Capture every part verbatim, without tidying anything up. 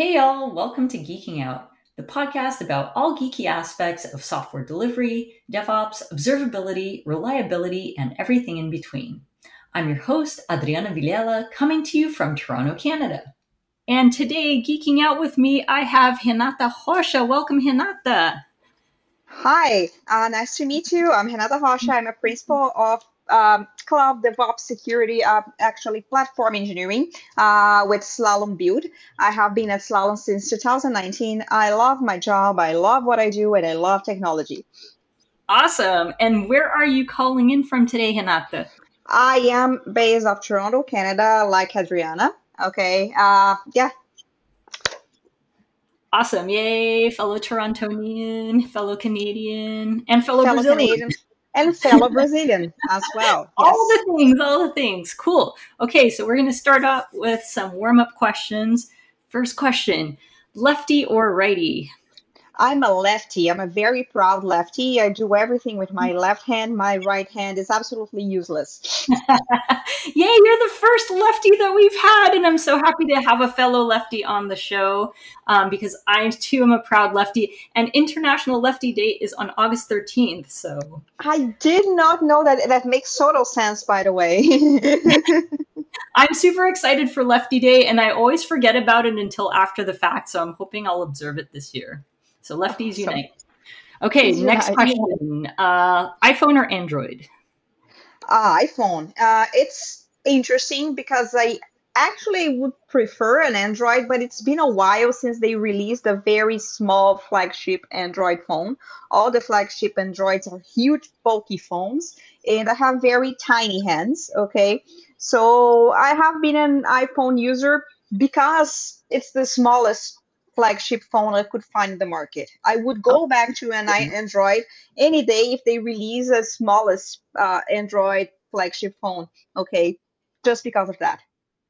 Hey y'all, welcome to Geeking Out, the podcast about all geeky aspects of software delivery, DevOps, observability, reliability, and everything in between. I'm your host, Adriana Villela, coming to you from Toronto, Canada. And today, geeking out with me, I have Renata Rocha. Welcome, Renata. Hi, uh, nice to meet you. I'm Renata Rocha. I'm a principal of Um, cloud DevOps security, uh, actually platform engineering uh, with Slalom Build. I have been at Slalom since two thousand nineteen. I love my job. I love what I do, and I love technology. Awesome. And where are you calling in from today, Renata? I am based off Toronto, Canada, like Adriana. Okay. Uh, yeah. Awesome. Yay. Fellow Torontonian, fellow Canadian, and fellow, fellow Brazilian. Canadian. And fellow Brazilian as well. Yes. All the things, all the things. Cool. Okay, so we're going to start off with some warm-up questions. First question, lefty or righty? I'm a lefty. I'm a very proud lefty. I do everything with my left hand. My right hand is absolutely useless. Yay, you're the first lefty that we've had, and I'm so happy to have a fellow lefty on the show um, because I, too, am a proud lefty. And International Lefty Day is on August thirteenth, so... I did not know that. That makes total sense, by the way. I'm super excited for Lefty Day, and I always forget about it until after the fact, so I'm hoping I'll observe it this year. So lefties awesome. Unite. Okay, yeah, next question. Yeah. Uh, iPhone or Android? Uh, iPhone. Uh, it's interesting because I actually would prefer an Android, but it's been a while since they released a very small flagship Android phone. All the flagship Androids are huge, bulky phones, and I have very tiny hands, okay? So I have been an iPhone user because it's the smallest flagship phone I could find in the market. I would go back to an Android any day if they release a smallest uh, Android flagship phone. Okay, just because of that.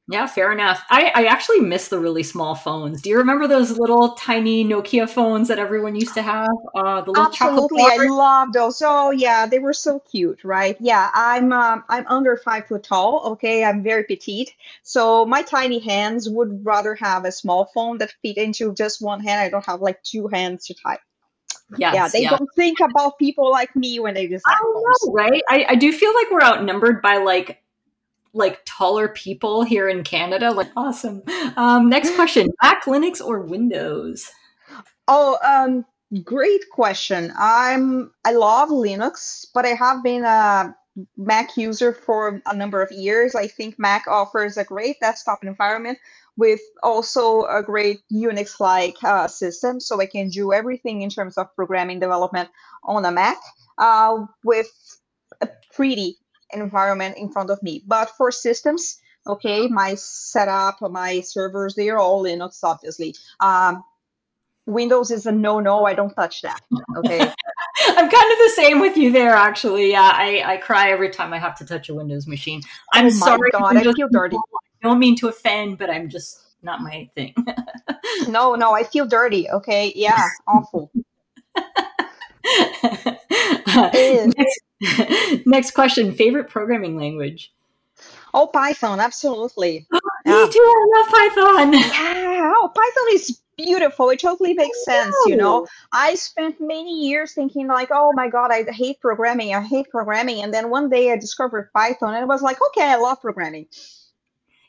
Yeah, fair enough. I, I actually miss the really small phones. Do you remember those little tiny Nokia phones that everyone used to have? Uh, the little Absolutely, I love those. Oh yeah, they were so cute, right? Yeah, I'm um, I'm under five foot tall. Okay, I'm very petite, so my tiny hands would rather have a small phone that fit into just one hand. I don't have like two hands to type. Yes, yeah, they yeah. don't think about people like me when they design I phones. Know, right? I, I do feel like we're outnumbered by like. like taller people here in Canada. Like awesome. Um, next question, Mac, Linux, or Windows? Oh, um, great question. I'm, I love Linux, but I have been a Mac user for a number of years. I think Mac offers a great desktop environment with also a great Unix-like uh, system. So I can do everything in terms of programming development on a Mac uh, with a pretty environment in front of me. But for systems, okay, my setup, my servers, they are all Linux, obviously. Um, Windows is a no-no. I don't touch that. Okay. I'm kind of the same with you there, actually. Yeah, I, I cry every time I have to touch a Windows machine. I'm oh sorry. God, I feel dirty. I don't mean to offend, but I'm just not my thing. no, no, I feel dirty. Okay. Yeah, awful. Next, next question, favorite programming language? Oh, Python, absolutely. Oh, me yeah. too, I love Python. Yeah, oh, Python is beautiful. It totally makes I sense, know. you know. I spent many years thinking like, oh my God, I hate programming, I hate programming. And then one day I discovered Python and I was like, okay, I love programming.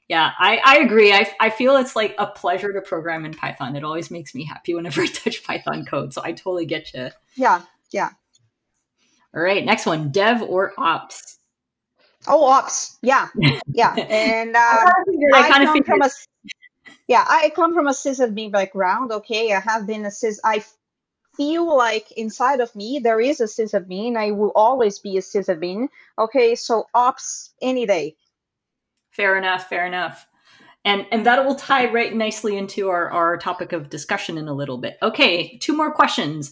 Yeah, I, I agree. I, I feel it's like a pleasure to program in Python. It always makes me happy whenever I touch Python code. So I totally get you. Yeah, yeah. All right, next one, dev or ops? Oh, ops, yeah, yeah. And uh, I, I, I kind of from a, yeah, I come from a sysadmin background. Okay, I have been a sys. I feel like inside of me there is a sysadmin. I will always be a sysadmin. Okay, so ops any day. Fair enough. Fair enough. And and that will tie right nicely into our our topic of discussion in a little bit. Okay, two more questions.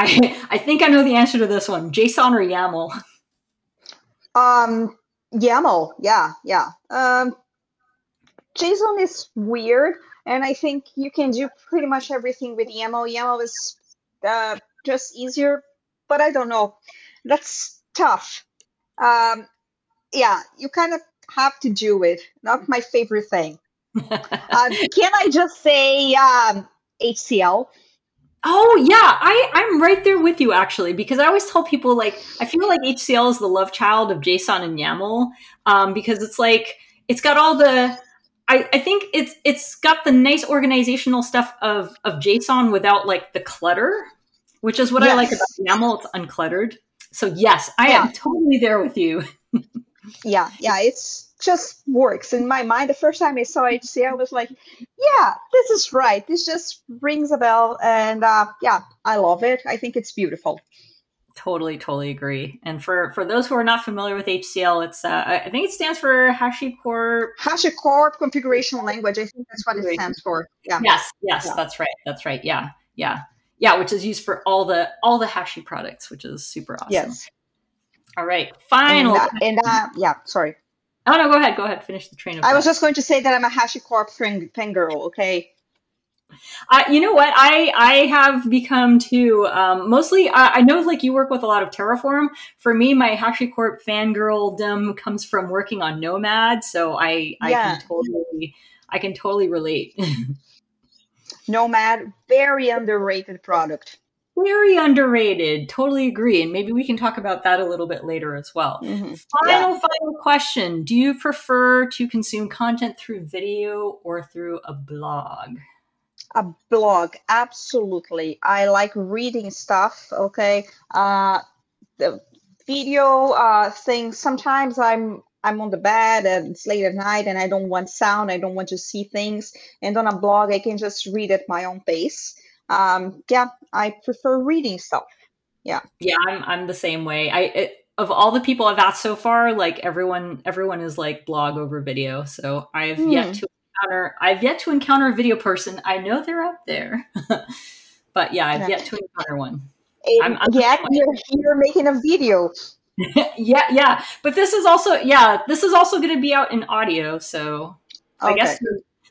I, I think I know the answer to this one. JSON or YAML? Um, YAML, yeah, yeah. Um, JSON is weird, and I think you can do pretty much everything with YAML. YAML is uh, just easier, but I don't know. That's tough. Um, yeah, you kind of have to do it. Not my favorite thing. uh, can I just say um, H C L? Oh, yeah, I, I'm right there with you, actually, because I always tell people, like, I feel like H C L is the love child of JSON and YAML, um, because it's like, it's got all the, I, I think it's it's got the nice organizational stuff of, of JSON without, like, the clutter, which is what yes. I like about YAML. It's uncluttered. So, yes, I yeah. am totally there with you. yeah, yeah, it's... just works in my mind. The first time I saw H C L, I was like, yeah, this is right. This just rings a bell. And uh, yeah, I love it. I think it's beautiful. Totally, totally agree. And for, for those who are not familiar with H C L, it's uh, I think it stands for HashiCorp. HashiCorp Configuration Language. I think that's what it stands for. Yeah. Yes, yes, yeah. that's right. That's right. Yeah, yeah. Yeah, which is used for all the all the Hashi products, which is super awesome. Yes. All right, final. And, uh, and uh, yeah, sorry. Oh, no, go ahead. Go ahead. Finish the train of thought. I was just going to say that I'm a HashiCorp fangirl, okay? Uh, you know what? I I have become, too. Um, mostly, I, I know, like, you work with a lot of Terraform. For me, my HashiCorp fangirldom comes from working on Nomad, so I, I, yeah. can, totally, I can totally relate. Nomad, very underrated product. Very underrated. Totally agree. And maybe we can talk about that a little bit later as well. Mm-hmm. Final, yeah. final question. Do you prefer to consume content through video or through a blog? A blog. Absolutely. I like reading stuff. Okay. Uh, the video uh, thing. Sometimes I'm, I'm on the bed and it's late at night and I don't want sound. I don't want to see things. And on a blog, I can just read at my own pace. Um, yeah, I prefer reading stuff. Yeah. Yeah. I'm, I'm the same way. I, it, of all the people I've asked so far, like everyone, everyone is like blog over video. So I've mm. yet to encounter, I've yet to encounter a video person. I know they're out there, but yeah, I've yeah. yet to encounter one. I'm, I'm yet you're here making a video. yeah. Yeah. But this is also, yeah, this is also going to be out in audio. So okay. I guess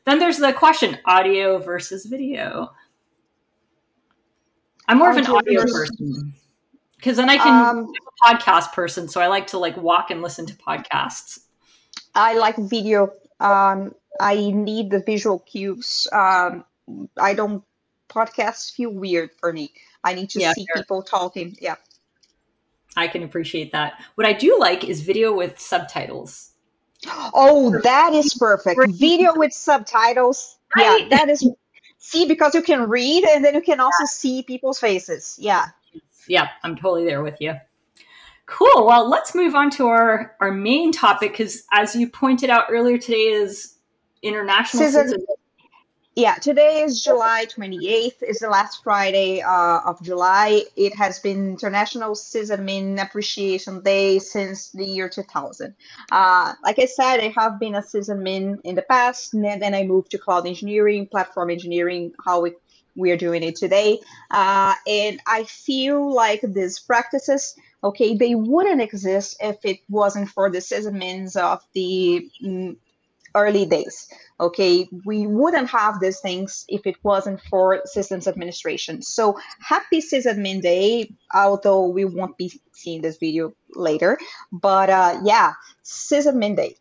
then there's the question, audio versus video. I'm more of an audio person because then I can um, I'm a podcast person. So I like to like walk and listen to podcasts. I like video. Um, I need the visual cues. Um, I don't podcasts feel weird for me. I need to yeah, see sure. people talking. Yeah. I can appreciate that. What I do like is video with subtitles. Oh, that is perfect. Video with subtitles. Right? Yeah, that is see, because you can read and then you can also yeah. see people's faces. Yeah. Yeah, I'm totally there with you. Cool. Well, let's move on to our, our main topic because as you pointed out earlier, today is International Lefty Day. Yeah, today is July twenty-eighth. It's the last Friday uh, of July. It has been International Sysadmin Appreciation Day since the year two thousand. Uh, like I said, I have been a sysadmin in the past, and then I moved to cloud engineering, platform engineering, how we, we are doing it today. Uh, and I feel like these practices, okay, they wouldn't exist if it wasn't for the sysadmins of the mm, early days. Okay, we wouldn't have these things if it wasn't for systems administration. So happy Sysadmin Day, although we won't be seeing this video later. But uh, yeah, Sysadmin Day.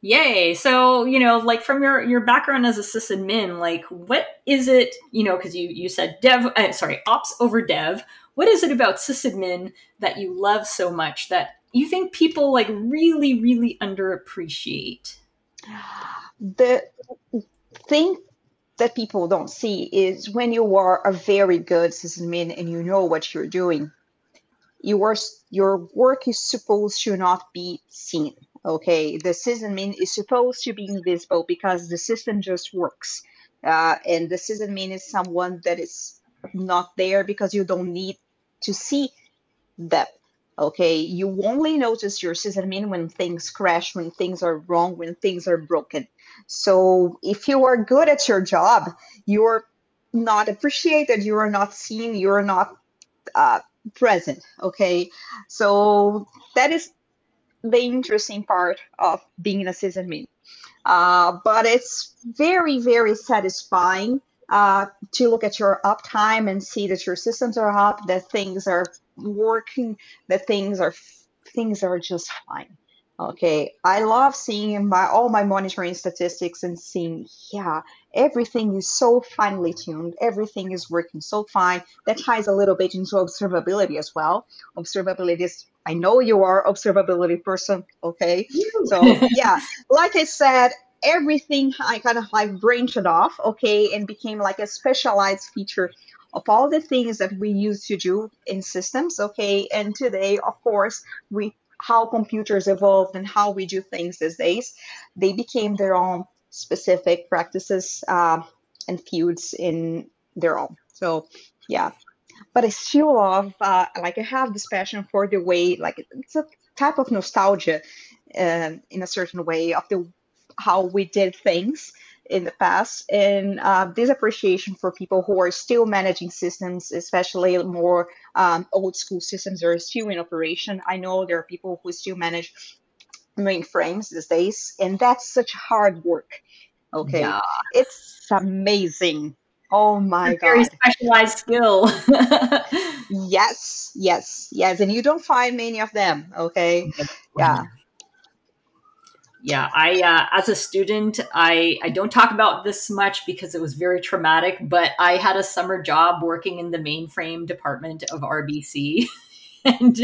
Yay. So, you know, like from your, your background as a sysadmin, like what is it, you know, because you, you said dev, uh, sorry, ops over dev. What is it about sysadmin that you love so much that you think people like really, really underappreciate? The thing that people don't see is when you are a very good sysadmin and you know what you're doing, you are, your work is supposed to not be seen, okay? The sysadmin is supposed to be invisible because the system just works. Uh, and the sysadmin is someone that is not there because you don't need to see them. Okay, you only notice your sysadmin when things crash, when things are wrong, when things are broken. So if you are good at your job, you're not appreciated, you are not seen, you are not uh, present. Okay, so that is the interesting part of being a sysadmin. Uh, but it's very, very satisfying uh, to look at your uptime and see that your systems are up, that things are working, that things are things are just fine. Okay, I love seeing my all my monitoring statistics and seeing, yeah, everything is so finely tuned. Everything is working so fine. That ties a little bit into observability as well. Observability is, I know you are an observability person, okay? So yeah, like I said, everything I kind of like branched off, okay, and became like a specialized feature of all the things that we used to do in systems, okay? And today, of course, we how computers evolved and how we do things these days, they became their own specific practices uh, and fields in their own. So, yeah. But I still love, uh, like I have this passion for the way, like it's a type of nostalgia uh, in a certain way of the how we did things in the past. And uh, this appreciation for people who are still managing systems, especially more um, old school systems are still in operation. I know there are people who still manage mainframes these days, and that's such hard work. Okay, yeah. It's amazing. Oh my God. Very specialized skill. Yes, yes, yes. And you don't find many of them. Okay. Yeah. Yeah, I uh, as a student, I, I don't talk about this much because it was very traumatic, but I had a summer job working in the mainframe department of R B C. And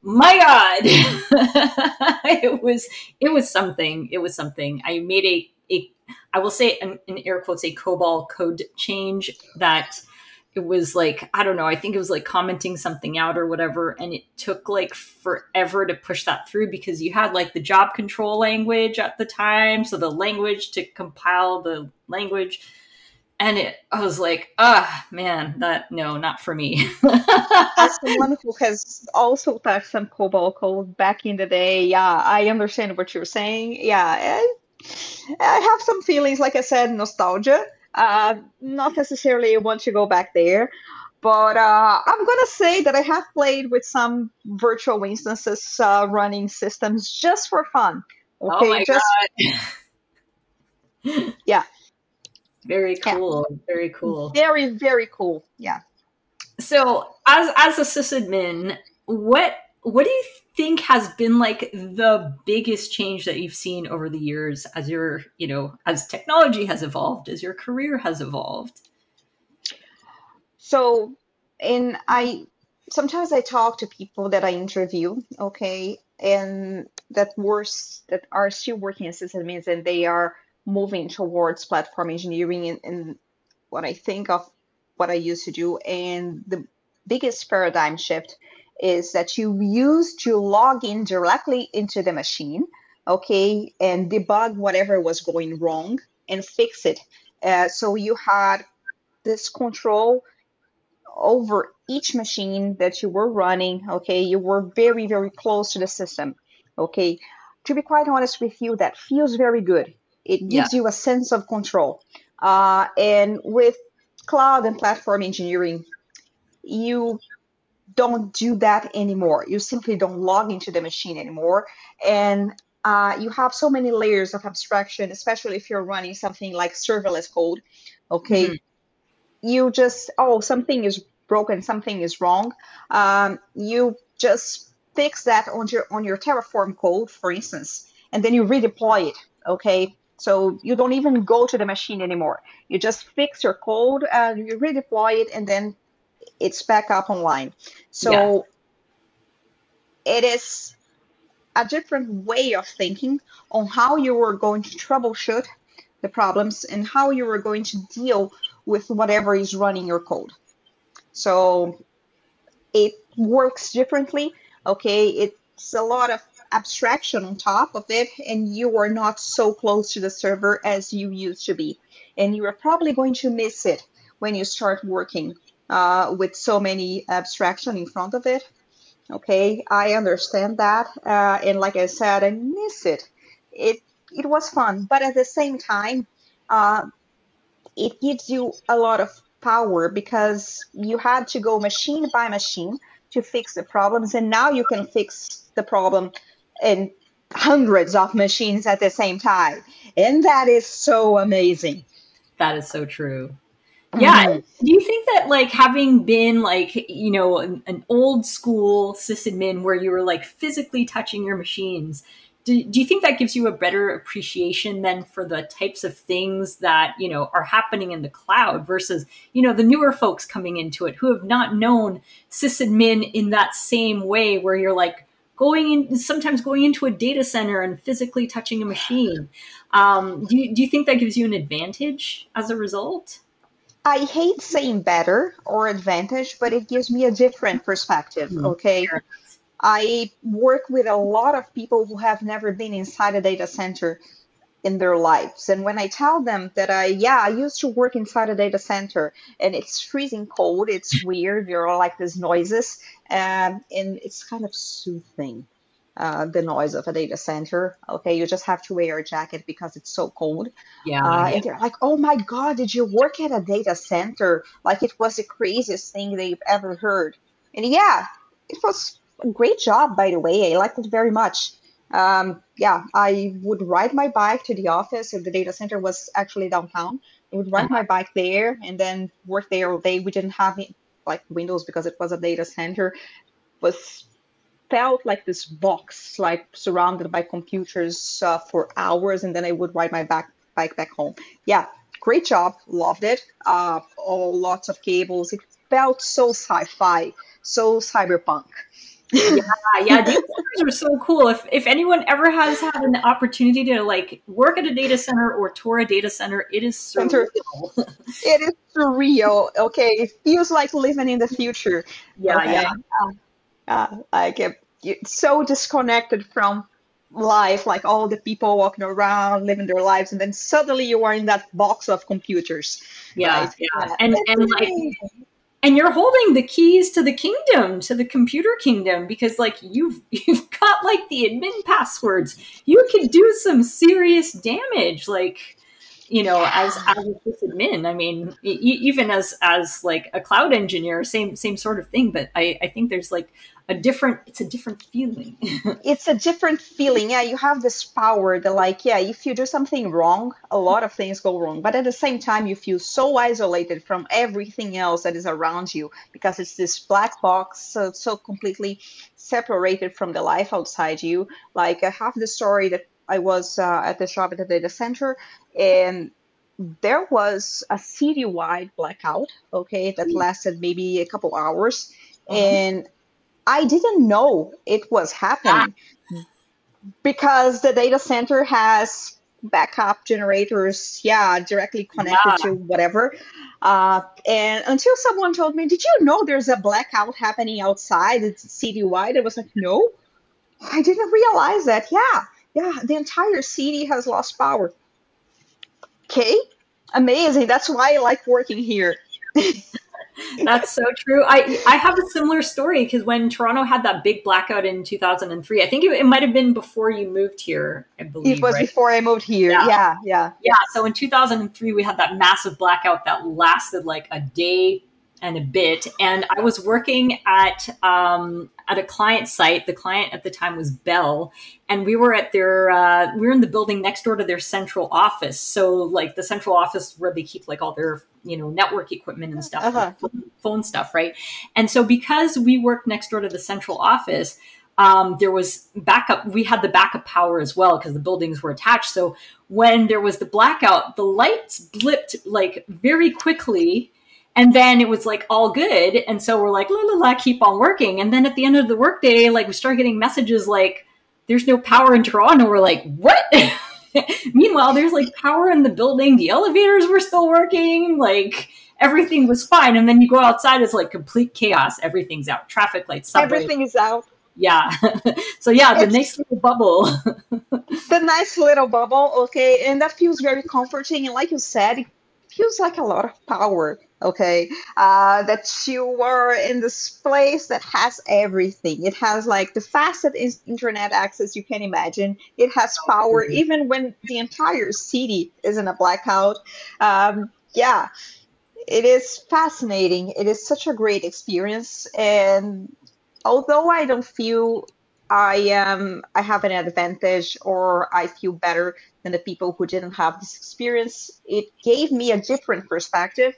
my God, it was it was something. It was something. I made a, a I will say an, in air quotes, a COBOL code change that it was like, I don't know, I think it was like commenting something out or whatever. And it took like forever to push that through because you had like the job control language at the time. So the language to compile the language. And it, I was like, ah, oh, man, that, no, not for me. That's wonderful, has also touched some COBOL code back in the day. Yeah, I understand what you're saying. Yeah, I have some feelings, like I said, nostalgia. Uh, not necessarily want to go back there, but uh, I'm going to say that I have played with some virtual instances uh, running systems just for fun. Okay, oh my just... God. Yeah. Very cool. Yeah. Very cool. Very, very cool. Yeah. So as as a sysadmin, what what do you think has been like the biggest change that you've seen over the years as your, you know, as technology has evolved, as your career has evolved? So, and I, sometimes I talk to people that I interview, okay, and that were, that are still working as sysadmins and they are moving towards platform engineering and, and what I think of what I used to do. And the biggest paradigm shift is that you used to log in directly into the machine, okay, and debug whatever was going wrong and fix it. Uh, so you had this control over each machine that you were running, okay? You were very, very close to the system, okay? To be quite honest with you, that feels very good. It gives yeah. you a sense of control. Uh, and with cloud and platform engineering, you don't do that anymore. You simply don't log into the machine anymore. And uh, you have so many layers of abstraction, especially if you're running something like serverless code, okay? Mm-hmm. You just, oh, something is broken, something is wrong. Um, you just fix that on your, on your Terraform code, for instance, and then you redeploy it, okay? So you don't even go to the machine anymore. You just fix your code, and you redeploy it, and then it's back up online. So yeah. It is a different way of thinking on how you were going to troubleshoot the problems and how you were going to deal with whatever is running your code. So it works differently. Okay, it's a lot of abstraction on top of it, and you are not so close to the server as you used to be. And you are probably going to miss it when you start working Uh, with so many abstraction in front of it. Okay, I understand that. Uh, and like I said, I miss it. It it was fun, but at the same time, uh, it gives you a lot of power because you had to go machine by machine to fix the problems. And now you can fix the problem in hundreds of machines at the same time. And that is so amazing. That is so true. Yeah. Do you think that like having been like, you know, an, an old school sysadmin where you were like physically touching your machines, do, do you think that gives you a better appreciation then for the types of things that, you know, are happening in the cloud versus, you know, the newer folks coming into it who have not known sysadmin in that same way, where you're like going in, sometimes going into a data center and physically touching a machine? Um, do you, do you think that gives you an advantage as a result? I hate saying better or advantage, but it gives me a different perspective, mm-hmm. okay? I work with a lot of people who have never been inside a data center in their lives. And when I tell them that, I, yeah, I used to work inside a data center and it's freezing cold, it's weird, there are like these noises, um, and it's kind of soothing, uh, the noise of a data center. Okay, you just have to wear a jacket because it's so cold. Yeah. Uh, and they're like, oh my God, did you work at a data center? Like it was the craziest thing they've ever heard. And yeah, it was a great job, by the way. I liked it very much. Um, yeah, I would ride my bike to the office. If the data center was actually downtown, I would ride my bike there and then work there all day. We didn't have like windows because it was a data center. It was felt like this box, like surrounded by computers uh, for hours, and then I would ride my back, bike back home. Yeah, great job, loved it. Uh, oh, lots of cables. It felt so sci-fi, so cyberpunk. yeah, yeah, data centers are so cool. If if anyone ever has had an opportunity to like work at a data center or tour a data center, it is surreal. It is surreal. Okay, it feels like living in the future. Yeah, okay. yeah. Uh, I get so disconnected from life, like all the people walking around, living their lives, and then suddenly you are in that box of computers. Yeah, right? yeah, and and, and like. And you're holding the keys to the kingdom, to the computer kingdom, because like you've you've got like the admin passwords. You can do some serious damage, like you know, yeah. as as a sysadmin. I mean, e- even as as like a cloud engineer, same same sort of thing. But I, I think there's like a different. It's a different feeling. It's a different feeling. Yeah, you have this power. That like, yeah, if you do something wrong, a lot of things go wrong. But at the same time, you feel so isolated from everything else that is around you because it's this black box, so so completely separated from the life outside you. Like I have the story that I was uh, at the shop at the data center, and there was a city-wide blackout. Okay, that lasted maybe a couple hours, mm-hmm. and I didn't know it was happening ah. because the data center has backup generators, yeah, directly connected yeah. to whatever. Uh, and until someone told me, did you know there's a blackout happening outside? It's citywide. I was like, no, I didn't realize that. Yeah, yeah, the entire city has lost power. Okay, amazing. That's why I like working here. That's so true. I, I have a similar story because when Toronto had that big blackout in two thousand three, I think it, it might have been before you moved here, I believe. It was right? before I moved here. Yeah. yeah, yeah. Yeah, so in two thousand three, we had that massive blackout that lasted like a day and a bit. And I was working at um, at a client site. The client at the time was Bell. And we were at their, uh, we were in the building next door to their central office. So like the central office where they keep like all their you know, network equipment and stuff, uh-huh. phone stuff, right? And so because we worked next door to the central office, um, there was backup. We had the backup power as well because the buildings were attached. So when there was the blackout, the lights blipped like very quickly. And then it was like all good. And so we're like, la, la, la, keep on working. And then at the end of the workday, like we start getting messages like, there's no power in Toronto. We're like, what? Meanwhile, there's like power in the building. The elevators were still working. Like everything was fine. And then you go outside, it's like complete chaos. Everything's out. Traffic lights. Subway. Everything is out. Yeah. So yeah, the it's, nice little bubble. The nice little bubble. Okay. And that feels very comforting. And like you said, it feels like a lot of power. Okay. Uh, that you are in this place that has everything. It has like the fastest internet access you can imagine. It has power even when the entire city is in a blackout. Um, yeah, it is fascinating. It is such a great experience. And although I don't feel I am, I have an advantage or I feel better than the people who didn't have this experience, it gave me a different perspective.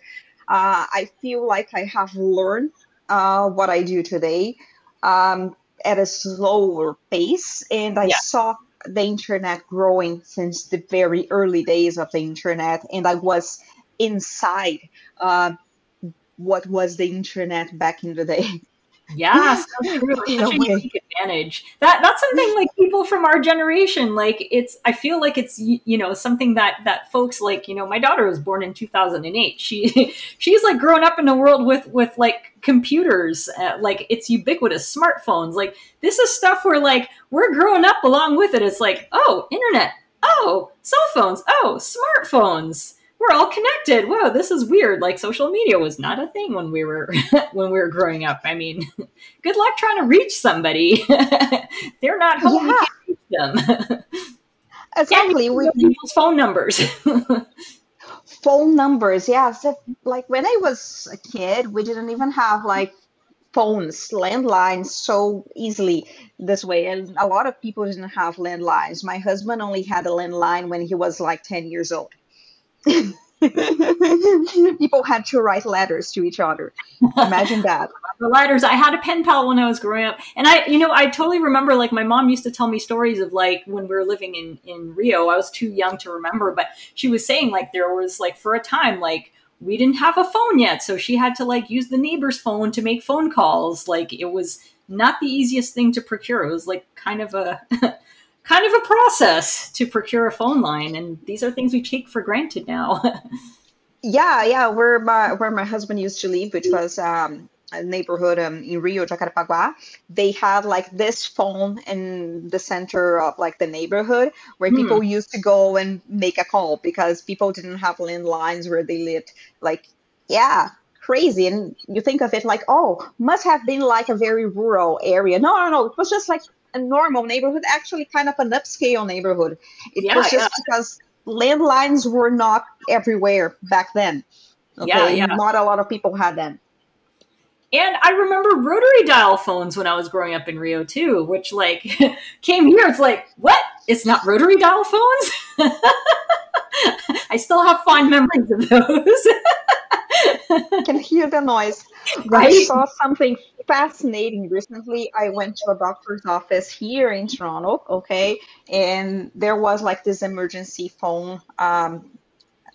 Uh, I feel like I have learned uh, what I do today um, at a slower pace, and I yeah. saw the internet growing since the very early days of the internet, and I was inside uh, what was the internet back in the day. Yeah, so true. It's such a unique advantage. That that's something like people from our generation, like it's, I feel like it's, you know, something that, that folks like, you know, my daughter was born in two thousand eight. She, she's like grown up in a world with, with like computers, uh, like it's ubiquitous, smartphones. Like this is stuff where like we're growing up along with it. It's like, oh, internet, oh, cell phones, oh, smartphones. We're all connected. Whoa, this is weird. Like social media was not a thing when we were when we were growing up. I mean, good luck trying to reach somebody. They're not home. Yeah. You can't reach them. Exactly. Yeah, we, people's phone numbers. Phone numbers. Yeah. So, like when I was a kid, we didn't even have like phones, landlines so easily this way. And a lot of people didn't have landlines. My husband only had a landline when he was like ten years old. People had to write letters to each other. Imagine that. The letters. I had a pen pal when I was growing up, and I, you know, I totally remember. Like my mom used to tell me stories of like when we were living in in Rio. I was too young to remember, but she was saying like there was like for a time like we didn't have a phone yet, so she had to like use the neighbor's phone to make phone calls. Like it was not the easiest thing to procure. It was like kind of a kind of a process to procure a phone line. And these are things we take for granted now. yeah, yeah. Where my, where my husband used to live, which was um, a neighborhood um, in Rio, Jacarepaguá, they had like this phone in the center of like the neighborhood where hmm. people used to go and make a call because people didn't have landlines where they lived. Like, yeah. Crazy. And you think of it like, oh, must have been like a very rural area. No, no, no. It was just like a normal neighborhood, actually kind of an upscale neighborhood. It yeah, was just yeah. because landlines were not everywhere back then. Okay? Yeah, yeah. Not a lot of people had them. And I remember rotary dial phones when I was growing up in Rio too, which like came here. It's like, what? It's not rotary dial phones? I still have fond memories of those. I can hear the noise. Right? I saw something fascinating recently. I went to a doctor's office here in Toronto, okay, and there was like this emergency phone um,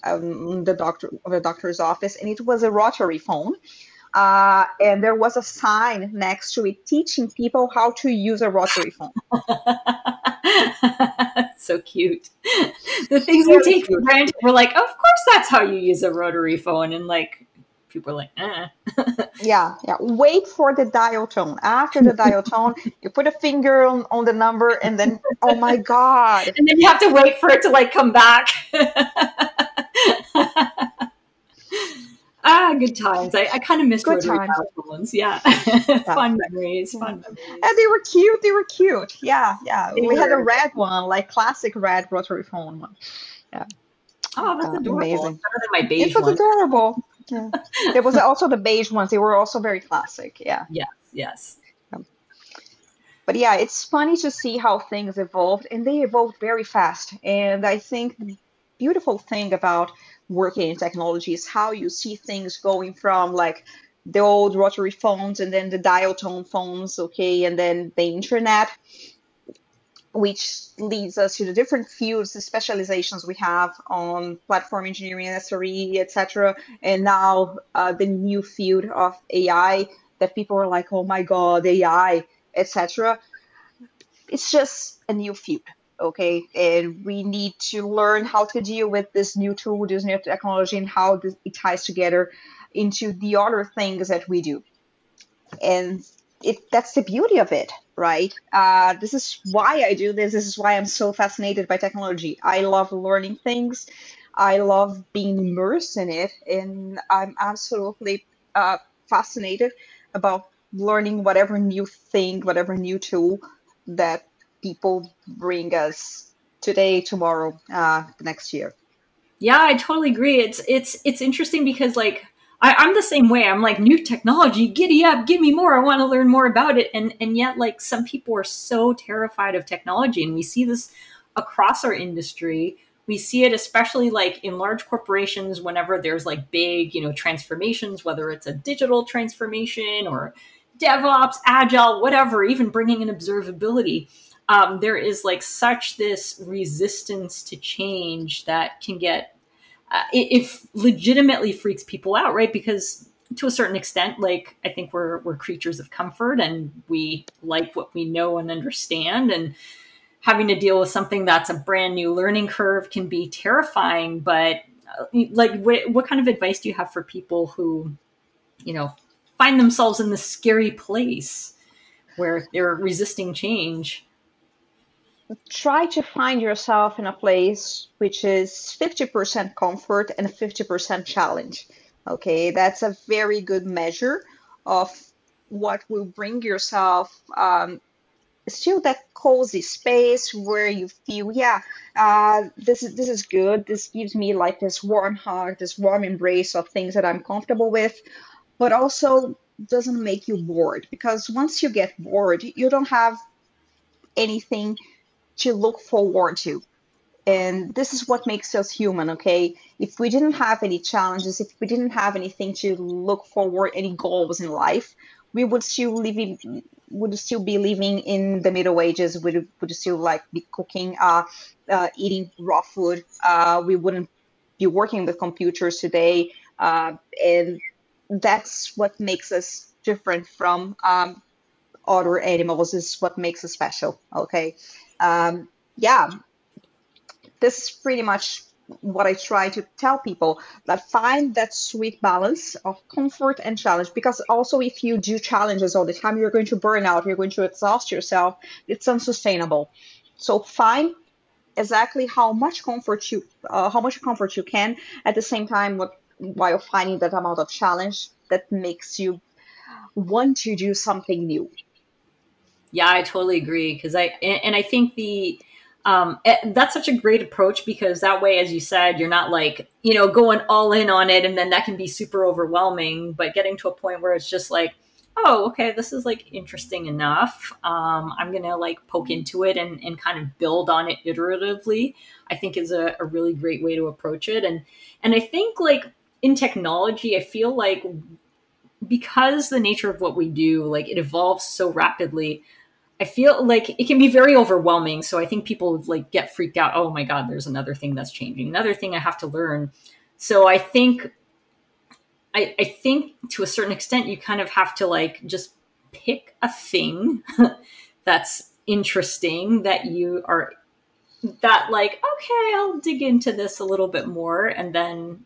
um the doctor the doctor's office, and it was a rotary phone. Uh, and there was a sign next to it teaching people how to use a rotary phone. So cute. The things we take for granted, we're like, oh, of course that's how you use a rotary phone. And like, people are like, eh. yeah, yeah. Wait for the dial tone. After the dial tone, you put a finger on, on the number and then, oh my God. And then you have to wait for it to like come back. Ah, good times. I, I kind of missed rotary dial phones. Yeah. Fun memories. Fun memories. And they were cute. They were cute. Yeah. Yeah. They we were. had a red one, like classic red rotary phone one. Yeah. Oh, that's uh, adorable. Amazing. Better than my beige it was one. Adorable. Yeah. There was also the beige ones. They were also very classic. Yeah. Yeah. Yes. Um, but yeah, it's funny to see how things evolved, and they evolved very fast. And I think the beautiful thing about working in technology is how you see things going from like the old rotary phones and then the dial tone phones, okay, and then the internet, which leads us to the different fields, the specializations we have on platform engineering, S R E, et cetera. And now uh, the new field of A I that people are like, oh my God, A I, et cetera. It's just a new field. Okay, and we need to learn how to deal with this new tool, this new technology, and how this, it ties together into the other things that we do. And it, that's the beauty of it, right? Uh, this is why I do this. This is why I'm so fascinated by technology. I love learning things. I love being immersed in it. And I'm absolutely uh, fascinated about learning whatever new thing, whatever new tool that people bring us today, tomorrow, uh, next year. Yeah, I totally agree. It's it's it's interesting because like I, I'm the same way. I'm like, new technology, giddy up, give me more. I want to learn more about it. And and yet like some people are so terrified of technology, and we see this across our industry. We see it especially like in large corporations whenever there's like big, you know, transformations, whether it's a digital transformation or DevOps, agile, whatever, even bringing in observability. um, there is like such this resistance to change that can get, uh, it, it legitimately freaks people out, right? Because to a certain extent, like, I think we're, we're creatures of comfort and we like what we know and understand, and having to deal with something that's a brand new learning curve can be terrifying. But like, what, what kind of advice do you have for people who, you know, find themselves in this scary place where they're resisting change? Try to find yourself in a place which is fifty percent comfort and fifty percent challenge. Okay, that's a very good measure of what will bring yourself um, still that cozy space where you feel, yeah, uh, this is this is good. This gives me like this warm hug, this warm embrace of things that I'm comfortable with, but also doesn't make you bored, because once you get bored, you don't have anything to look forward to. And this is what makes us human, okay? If we didn't have any challenges, if we didn't have anything to look forward, any goals in life, we would still live in, would still be living in the Middle Ages. We would, would still like be cooking, uh, uh, eating raw food. Uh, we wouldn't be working with computers today. Uh, and that's what makes us different from um, other animals. This is what makes us special, okay? Um, yeah. This is pretty much what I try to tell people, that find that sweet balance of comfort and challenge, because also if you do challenges all the time, you're going to burn out, you're going to exhaust yourself. It's unsustainable. So find exactly how much comfort you, uh, how much comfort you can, at the same time, what, while finding that amount of challenge that makes you want to do something new. Yeah, I totally agree. Because I, and, and I think the, Um, that's such a great approach, because that way, as you said, you're not like, you know, going all in on it. And then that can be super overwhelming, but getting to a point where it's just like, oh, okay, this is like interesting enough. Um, I'm going to like poke into it and, and kind of build on it iteratively, I think is a, a really great way to approach it. And, and I think like in technology, I feel like because the nature of what we do, like it evolves so rapidly, I feel like it can be very overwhelming. So I think people like get freaked out. Oh my God, there's another thing that's changing, another thing I have to learn. So I think, I, I think to a certain extent, you kind of have to like just pick a thing that's interesting that you are, that like, okay, I'll dig into this a little bit more, and then,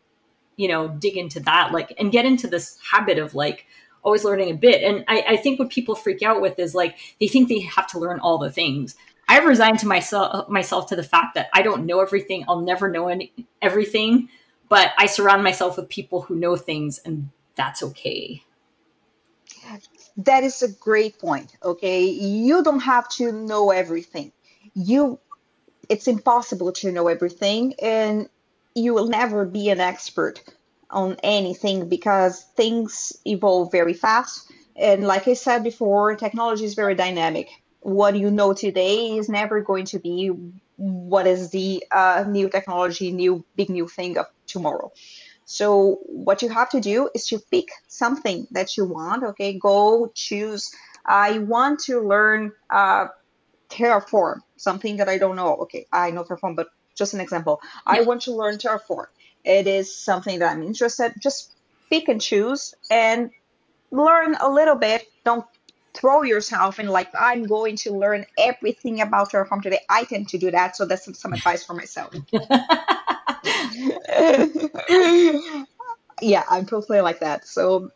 you know, dig into that, like, and get into this habit of like, always learning a bit. And I, I think what people freak out with is like, they think they have to learn all the things. I've resigned to myself myself to the fact that I don't know everything. I'll never know any, everything, but I surround myself with people who know things, and that's okay. That is a great point. Okay. You don't have to know everything. You, it's impossible to know everything, and you will never be an expert on anything, because things evolve very fast. And like I said before, technology is very dynamic. What you know today is never going to be what is the uh, new technology, new big new thing of tomorrow. So what you have to do is to pick something that you want. Okay, go choose. I want to learn uh, Terraform, something that I don't know. Okay, I know Terraform, but just an example. Yeah. I want to learn Terraform. It is something that I'm interested in. Just pick and choose and learn a little bit. Don't throw yourself in like, I'm going to learn everything about Terraform today. I tend to do that. So that's some, some advice for myself. Yeah, I'm totally like that. So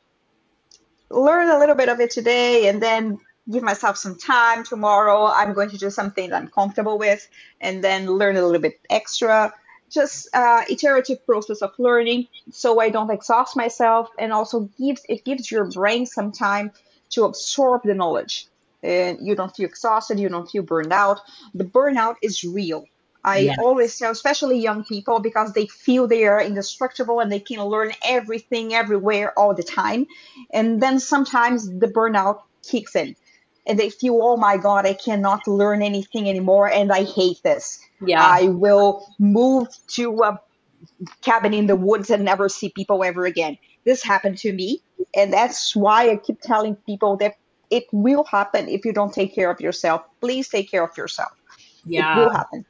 learn a little bit of it today, and then give myself some time. Tomorrow, I'm going to do something that I'm comfortable with, and then learn a little bit extra. Just uh, iterative process of learning, so I don't exhaust myself, and also gives it gives your brain some time to absorb the knowledge, and you don't feel exhausted, you don't feel burned out. The burnout is real. I yes. always tell, especially young people, because they feel they are indestructible and they can learn everything, everywhere, all the time, and then sometimes the burnout kicks in. And they feel, oh my God, I cannot learn anything anymore, and I hate this. Yeah, I will move to a cabin in the woods and never see people ever again. This happened to me, and that's why I keep telling people that it will happen if you don't take care of yourself. Please take care of yourself. Yeah. It will happen.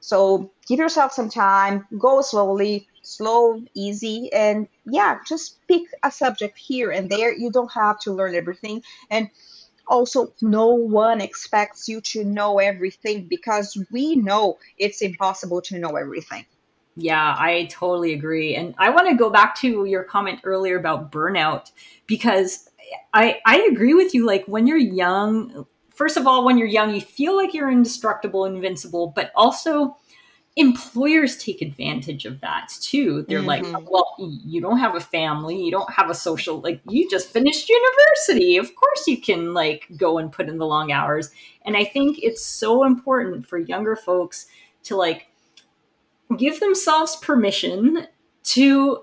So give yourself some time, go slowly, slow, easy, and yeah, just pick a subject here and there. You don't have to learn everything. And also, no one expects you to know everything because we know it's impossible to know everything. Yeah, I totally agree. And I want to go back to your comment earlier about burnout, because I, I agree with you. Like when you're young, first of all, when you're young, you feel like you're indestructible, invincible, but also employers take advantage of that too. They're mm-hmm. like, well, you don't have a family, you don't have a social, like you just finished university. Of course you can like go and put in the long hours. And I think it's so important for younger folks to like give themselves permission to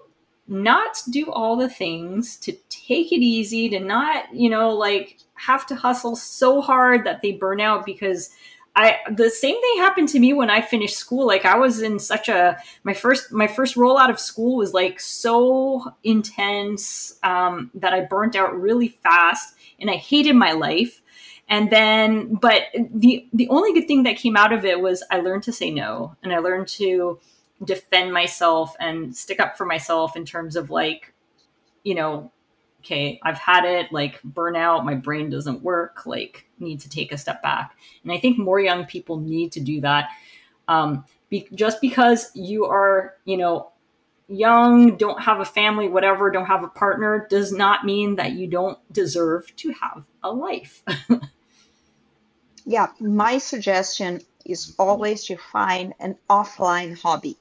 not do all the things, to take it easy, to not, you know, like have to hustle so hard that they burn out, because I, the same thing happened to me when I finished school. Like I was in such a, my first, my first rollout of school was like so intense um, that I burnt out really fast and I hated my life. And then, but the, the only good thing that came out of it was I learned to say no. And I learned to defend myself and stick up for myself in terms of like, you know, okay, I've had it, like burnout, my brain doesn't work, like need to take a step back. And I think more young people need to do that. Um, be- just because you are, you know, young, don't have a family, whatever, don't have a partner, does not mean that you don't deserve to have a life. Yeah, my suggestion is always to find an offline hobby.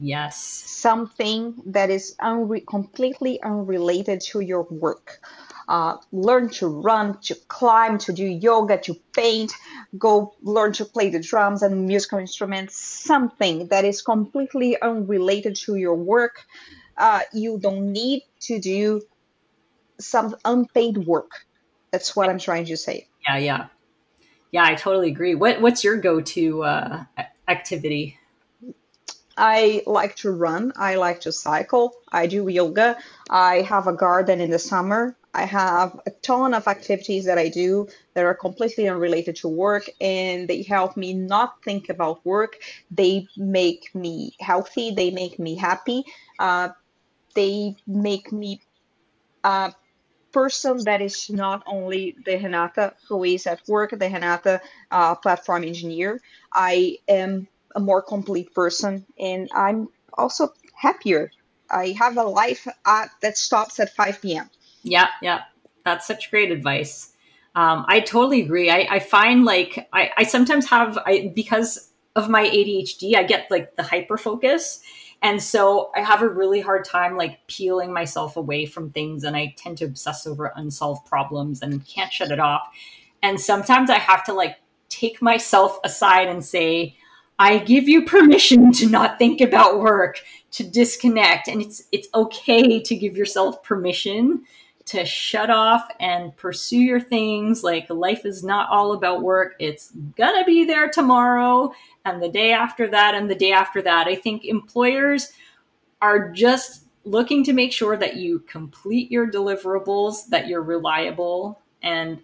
Yes. Something that is unre- completely unrelated to your work. Uh, learn to run, to climb, to do yoga, to paint, go learn to play the drums and musical instruments, something that is completely unrelated to your work. Uh, you don't need to do some unpaid work. That's what I'm trying to say. Yeah, yeah. Yeah, I totally agree. What, what's your go-to uh, activity? I like to run. I like to cycle. I do yoga. I have a garden in the summer. I have a ton of activities that I do that are completely unrelated to work, and they help me not think about work. They make me healthy. They make me happy. Uh, they make me a person that is not only the Renata who is at work, the Renata uh, platform engineer. I am a more complete person, and I'm also happier. I have a life uh, that stops at five p.m. Yeah, yeah. That's such great advice. Um, I totally agree. I, I find like I, I sometimes have, I, because of my A D H D, I get like the hyper focus. And so I have a really hard time like peeling myself away from things. And I tend to obsess over unsolved problems and can't shut it off. And sometimes I have to like take myself aside and say, I give you permission to not think about work, to disconnect. And it's it's okay to give yourself permission to shut off and pursue your things. Like life is not all about work. It's gonna be there tomorrow and the day after that and the day after that. I think employers are just looking to make sure that you complete your deliverables, that you're reliable. And,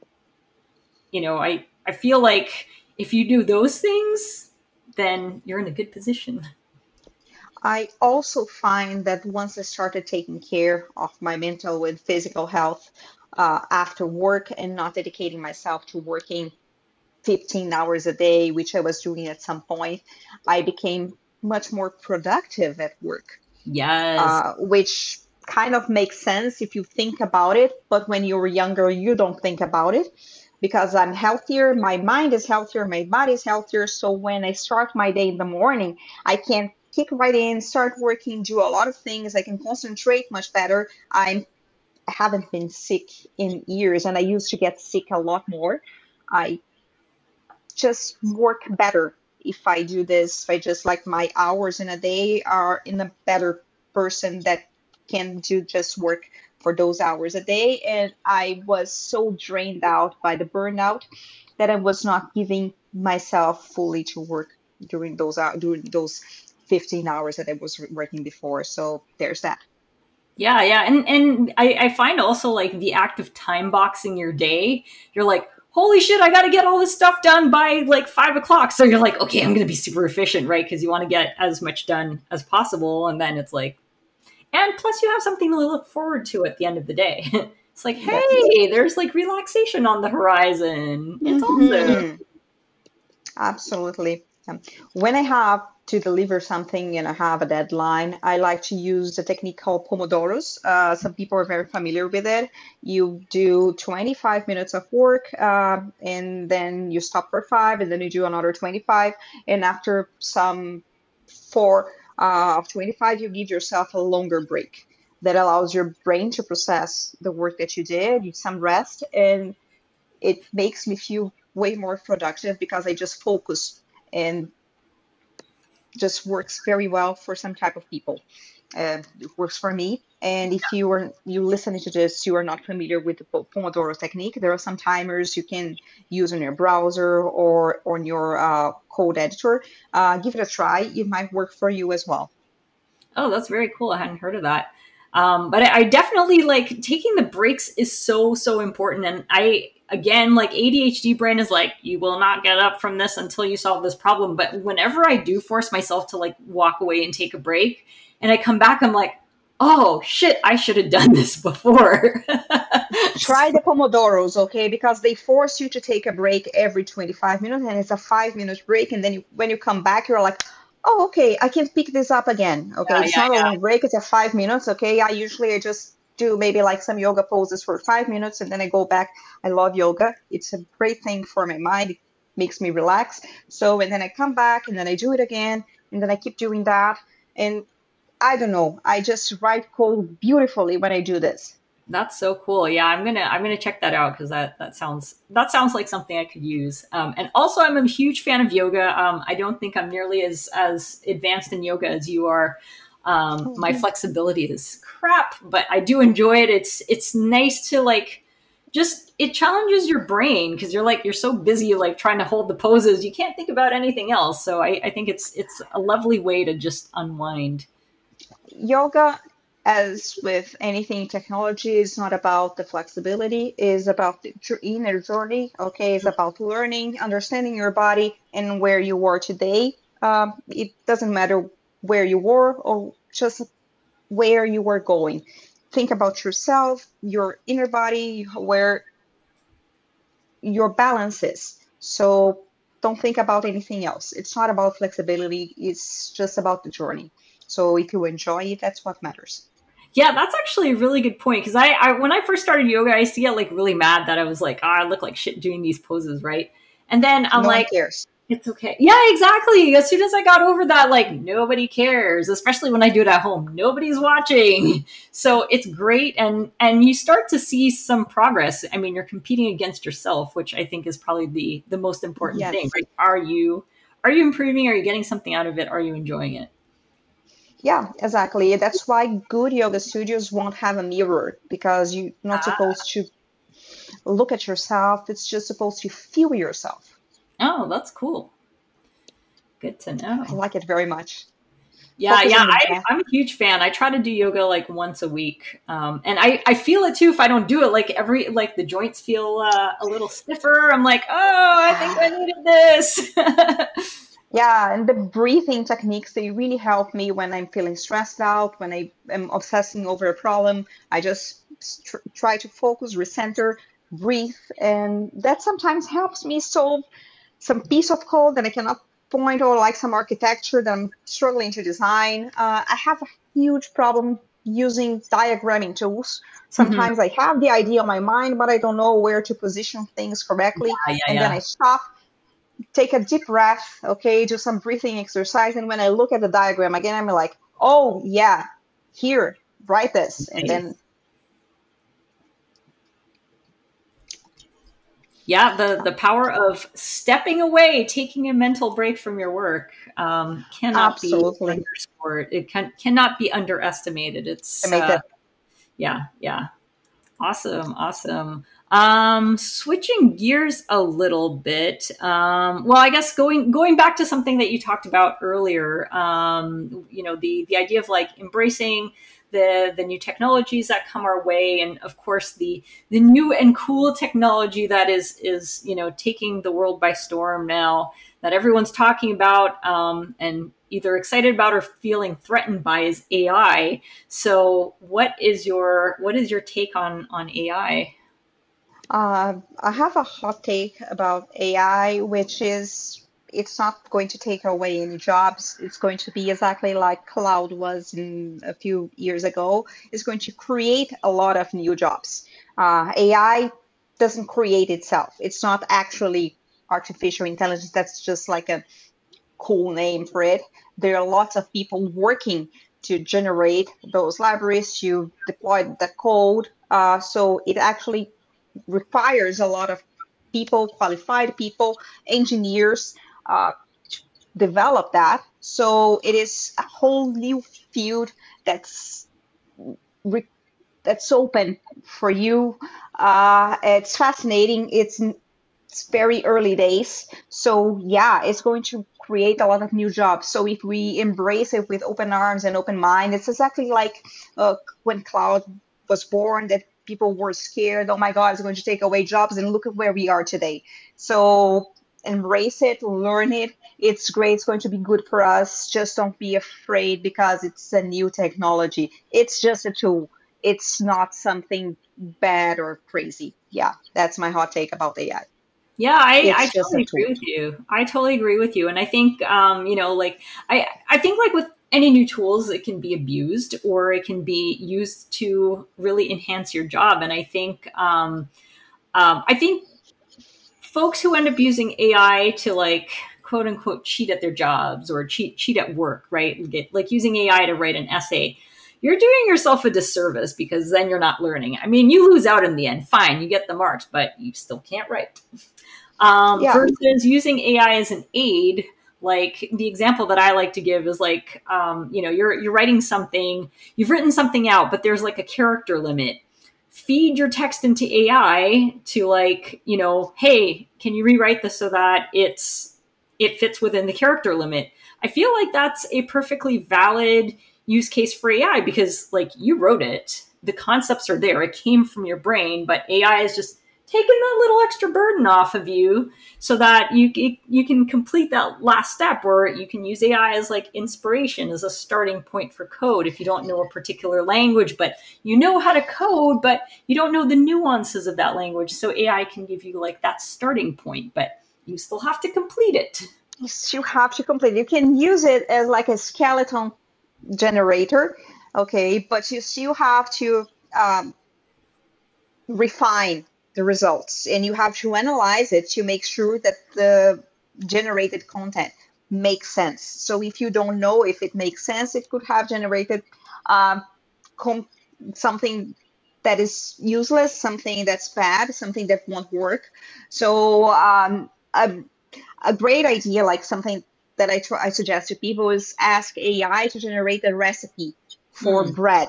you know, I, I feel like if you do those things, then you're in a good position. I also find that once I started taking care of my mental and physical health uh, after work and not dedicating myself to working fifteen hours a day, which I was doing at some point, I became much more productive at work. Yes. Uh, which kind of makes sense if you think about it. But when you're younger, you don't think about it, because I'm healthier, my mind is healthier, my body is healthier. So when I start my day in the morning, I can kick right in, start working, do a lot of things. I can concentrate much better. I'm, I haven't been sick in years, and I used to get sick a lot more. I just work better if I do this. If I just like my hours in a day are in a better person that can do just work for those hours a day. And I was so drained out by the burnout that I was not giving myself fully to work during those during those fifteen hours that I was working before. So there's that. Yeah, yeah. And and I, I find also like the act of time boxing your day, you're like, holy shit, I got to get all this stuff done by like five o'clock. So you're like, okay, I'm going to be super efficient, right? Because you want to get as much done as possible. And then it's like, and plus you have something to look forward to at the end of the day. It's like, hey, there's like relaxation on the horizon. It's mm-hmm. awesome. Absolutely. Um, when I have to deliver something and I have a deadline, I like to use a technique called Pomodoros. Uh, some people are very familiar with it. You do twenty-five minutes of work uh, and then you stop for five and then you do another twenty-five. And after some four uh, of twenty-five, you give yourself a longer break that allows your brain to process the work that you did, you some rest. And it makes me feel way more productive because I just focus and just works very well for some type of people. Uh, it works for me. And if you are you listening to this, you are not familiar with the Pomodoro technique, there are some timers you can use on your browser or on your uh, code editor. Uh, give it a try. It might work for you as well. Oh, that's very cool. I hadn't heard of that. Um, but I, I definitely like taking the breaks is so, so important. And I... Again, like A D H D brain is like, you will not get up from this until you solve this problem. But whenever I do force myself to like walk away and take a break and I come back, I'm like, oh shit, I should have done this before. Try the Pomodoros, okay? Because they force you to take a break every twenty-five minutes and it's a five minute break. And then you, when you come back, you're like, oh, okay, I can pick this up again. Okay, yeah, it's yeah, not yeah. a long break, it's a five minutes. Okay, I usually I just... do maybe like some yoga poses for five minutes and then I go back. I love yoga. It's a great thing for my mind. It makes me relax. So, and then I come back and then I do it again. And then I keep doing that. And I don't know, I just write code beautifully when I do this. That's so cool. Yeah, I'm going to I'm gonna check that out because that, that sounds that sounds like something I could use. Um, and also, I'm a huge fan of yoga. Um, I don't think I'm nearly as as advanced in yoga as you are. Um, my flexibility is crap, but I do enjoy it. It's, it's nice to like, just, it challenges your brain. Cause you're like, you're so busy, like trying to hold the poses. You can't think about anything else. So I, I think it's, it's a lovely way to just unwind. Yoga, as with anything technology, is not about the flexibility, is about the inner journey. Okay. It's about learning, understanding your body and where you are today. Um, it doesn't matter where you were or just where you were going. Think about yourself, your inner body, where your balance is. So don't think about anything else. It's not about flexibility. It's just about the journey. So if you enjoy it, that's what matters. Yeah, that's actually a really good point. Because I, I when I first started yoga, I used to get like really mad that I was like, oh, I look like shit doing these poses, right? And then I'm no like... one cares. It's okay. Yeah, exactly. As soon as I got over that, like nobody cares, especially when I do it at home. Nobody's watching. So it's great. And and you start to see some progress. I mean, you're competing against yourself, which I think is probably the, the most important yes. thing. Like, are you are you improving? Are you getting something out of it? Are you enjoying it? Yeah, exactly. That's why good yoga studios won't have a mirror, because you're not ah. supposed to look at yourself. It's just supposed to feel yourself. Oh, that's cool. Good to know. I like it very much. Yeah, Focus yeah. I, I'm a huge fan. I try to do yoga like once a week. Um, and I, I feel it too if I don't do it. Like every, like the joints feel uh, a little stiffer. I'm like, oh, I think I needed this. Yeah, and the breathing techniques, they really help me when I'm feeling stressed out, when I am obsessing over a problem. I just tr- try to focus, recenter, breathe. And that sometimes helps me solve some piece of code that I cannot point, or like some architecture that I'm struggling to design. Uh, I have a huge problem using diagramming tools. Sometimes mm-hmm. I have the idea in my mind, but I don't know where to position things correctly. Yeah, yeah, and yeah. then I stop, take a deep breath, okay, do some breathing exercise. And when I look at the diagram again, I'm like, oh yeah, here, write this. And then Yeah, the, the power of stepping away, taking a mental break from your work um, cannot Absolutely. be underscored. It can, cannot be underestimated. It's uh, yeah, yeah, awesome, awesome. Um, switching gears a little bit. Um, well, I guess going going back to something that you talked about earlier. Um, you know, the the idea of like embracing the, the new technologies that come our way, and of course the the new and cool technology that is is you know taking the world by storm now, that everyone's talking about um, and either excited about or feeling threatened by, is A I. So what is your what is your take on on A I? Uh, I have a hot take about A I, which is it's not going to take away any jobs. It's going to be exactly like cloud was in a few years ago. It's going to create a lot of new jobs. Uh, A I doesn't create itself. It's not actually artificial intelligence. That's just like a cool name for it. There are lots of people working to generate those libraries, to deploy the code. Uh, so it actually requires a lot of people, qualified people, engineers, uh, to develop that. So it is a whole new field that's re- that's open for you. Uh, it's fascinating. It's it's very early days. So yeah, it's going to create a lot of new jobs. So if we embrace it with open arms and open mind, it's exactly like uh, when cloud was born, that people were scared, oh my God, it's going to take away jobs, and look at where we are today. So embrace it, learn it. It's great. It's going to be good for us. Just don't be afraid, because it's a new technology. It's just a tool. It's not something bad or crazy. Yeah, that's my hot take about A I. Yeah, I, I totally agree with you. I totally agree with you. And I think, um, you know, like, I, I think like with any new tools, it can be abused or it can be used to really enhance your job. And I think, um, um, I think folks who end up using A I to like, quote unquote, cheat at their jobs or cheat, cheat at work, right? Like using A I to write an essay, you're doing yourself a disservice, because then you're not learning. I mean, you lose out in the end. Fine, you get the marks, but you still can't write. Um, yeah. Versus using A I as an aid, like the example that I like to give is like, um, you know, you're you're writing something, you've written something out, but there's like a character limit. Feed your text into A I to like, you know, hey, can you rewrite this so that it's it fits within the character limit? I feel like that's a perfectly valid use case for A I, because like you wrote it, the concepts are there, it came from your brain, but A I is just taking that little extra burden off of you so that you you can complete that last step, or you can use A I as like inspiration, as a starting point for code. If you don't know a particular language, but you know how to code, but you don't know the nuances of that language. So A I can give you like that starting point, but you still have to complete it. You have to complete it. You can use it as like a skeleton generator, okay, but you still have to um, refine the results, and you have to analyze it to make sure that the generated content makes sense. So if you don't know if it makes sense, it could have generated um, com- something that is useless, something that's bad, something that won't work. So um, a, a great idea, like something that I, try, I suggest to people, is ask A I to generate a recipe for mm. bread.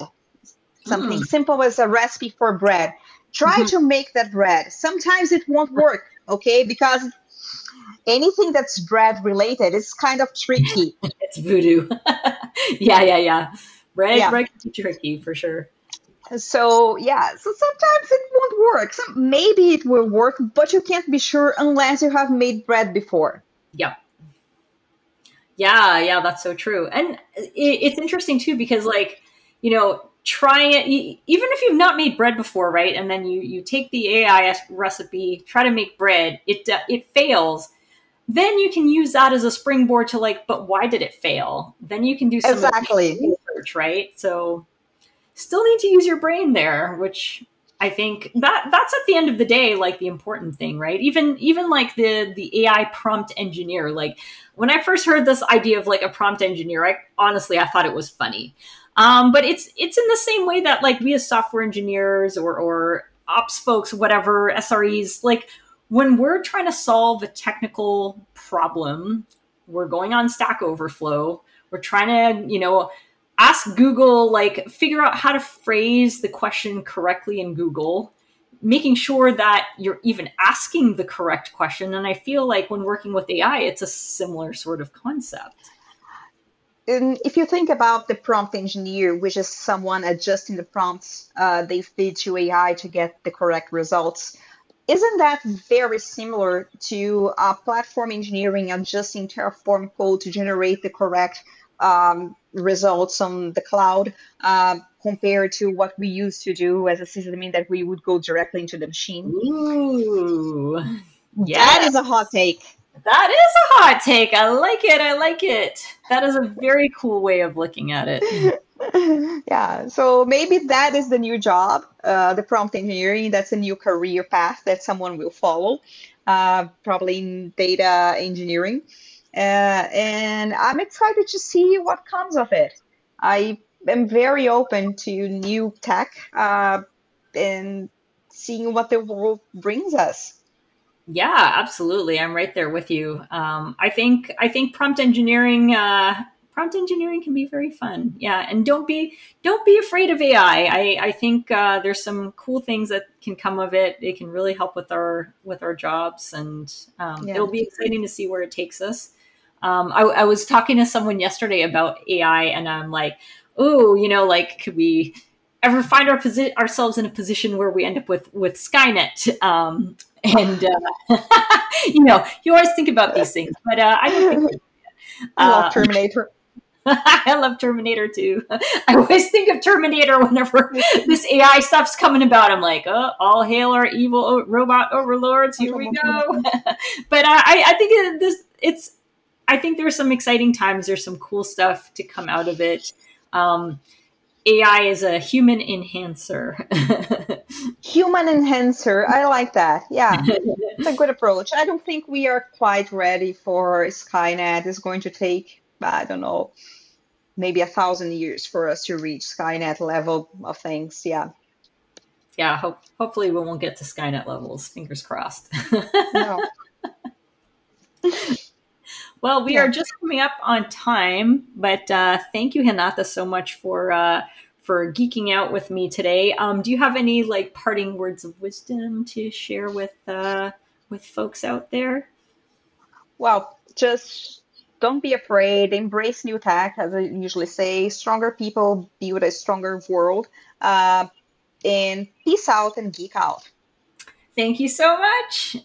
Something mm. simple as a recipe for bread. Try mm-hmm. to make that bread. Sometimes it won't work, okay? Because anything that's bread related is kind of tricky. It's voodoo. yeah, yeah, yeah. Bread, yeah. bread can be tricky for sure. So yeah, so sometimes it won't work. So maybe it will work, but you can't be sure unless you have made bread before. Yeah. Yeah, yeah, that's so true. And it's interesting too, because like, you know, trying it, even if you've not made bread before, right? And then you, you take the A I recipe, try to make bread, it it fails. Then you can use that as a springboard to like, but why did it fail? Then you can do some exactly. research, right? So still need to use your brain there, which I think that that's at the end of the day, like the important thing, right? Even even like the the A I prompt engineer. Like when I first heard this idea of like a prompt engineer, I honestly I thought it was funny, um, but it's it's in the same way that like we as software engineers or or ops folks, whatever S R Es, like when we're trying to solve a technical problem, we're going on Stack Overflow, we're trying to you know. ask Google, like figure out how to phrase the question correctly in Google, making sure that you're even asking the correct question. And I feel like when working with A I, it's a similar sort of concept. And if you think about the prompt engineer, which is someone adjusting the prompts uh, they feed to A I to get the correct results, isn't that very similar to uh, platform engineering adjusting Terraform code to generate the correct um, results on the cloud uh, compared to what we used to do as a sysadmin, that we would go directly into the machine? Ooh, yeah. That is a hot take. That is a hot take. I like it. I like it. That is a very cool way of looking at it. Yeah. So maybe that is the new job, uh, the prompt engineering. That's a new career path that someone will follow, uh, probably in data engineering. Uh, and I'm excited to see what comes of it. I am very open to new tech uh, and seeing what the world brings us. Yeah, absolutely. I'm right there with you. Um, I think I think prompt engineering uh, prompt engineering can be very fun. Yeah, and don't be don't be afraid of A I. I I think uh, there's some cool things that can come of it. It can really help with our with our jobs, and um, yeah. It'll be exciting to see where it takes us. Um, I, I was talking to someone yesterday about A I, and I'm like, oh, you know, like could we ever find our posi- ourselves in a position where we end up with with Skynet? Um, And, uh, you know, you always think about these things, but uh, I don't think I uh, love Terminator. I love Terminator, too. I always think of Terminator whenever this A I stuff's coming about. I'm like, oh, all hail our evil o- robot overlords. Here we go. But uh, I, I think it, this it's I think there's some exciting times. There's some cool stuff to come out of it. Um A I is a human enhancer. Human enhancer. I like that. Yeah, it's a good approach. I don't think we are quite ready for Skynet. It's going to take, I don't know, maybe a thousand years for us to reach Skynet level of things. Yeah. Yeah. Hope, hopefully we won't get to Skynet levels. Fingers crossed. No. Well, we yeah. are just coming up on time, but uh, thank you, Renata, so much for uh, for geeking out with me today. Um, do you have any like parting words of wisdom to share with uh, with folks out there? Well, just don't be afraid. Embrace new tech, as I usually say. Stronger people build a stronger world. Uh, and peace out and geek out. Thank you so much.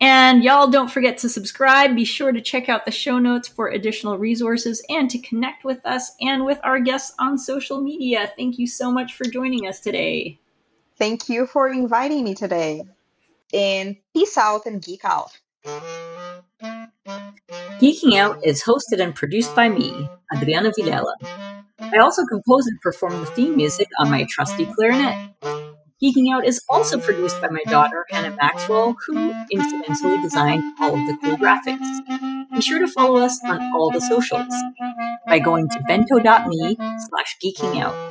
And y'all, don't forget to subscribe. Be sure to check out the show notes for additional resources and to connect with us and with our guests on social media. Thank you so much for joining us today. Thank you for inviting me today. And peace out and geek out. Geeking Out is hosted and produced by me, Adriana Villela. I also compose and perform the theme music on my trusty clarinet. Geeking Out is also produced by my daughter, Hannah Maxwell, who incidentally designed all of the cool graphics. Be sure to follow us on all the socials by going to bento.me slash geeking out.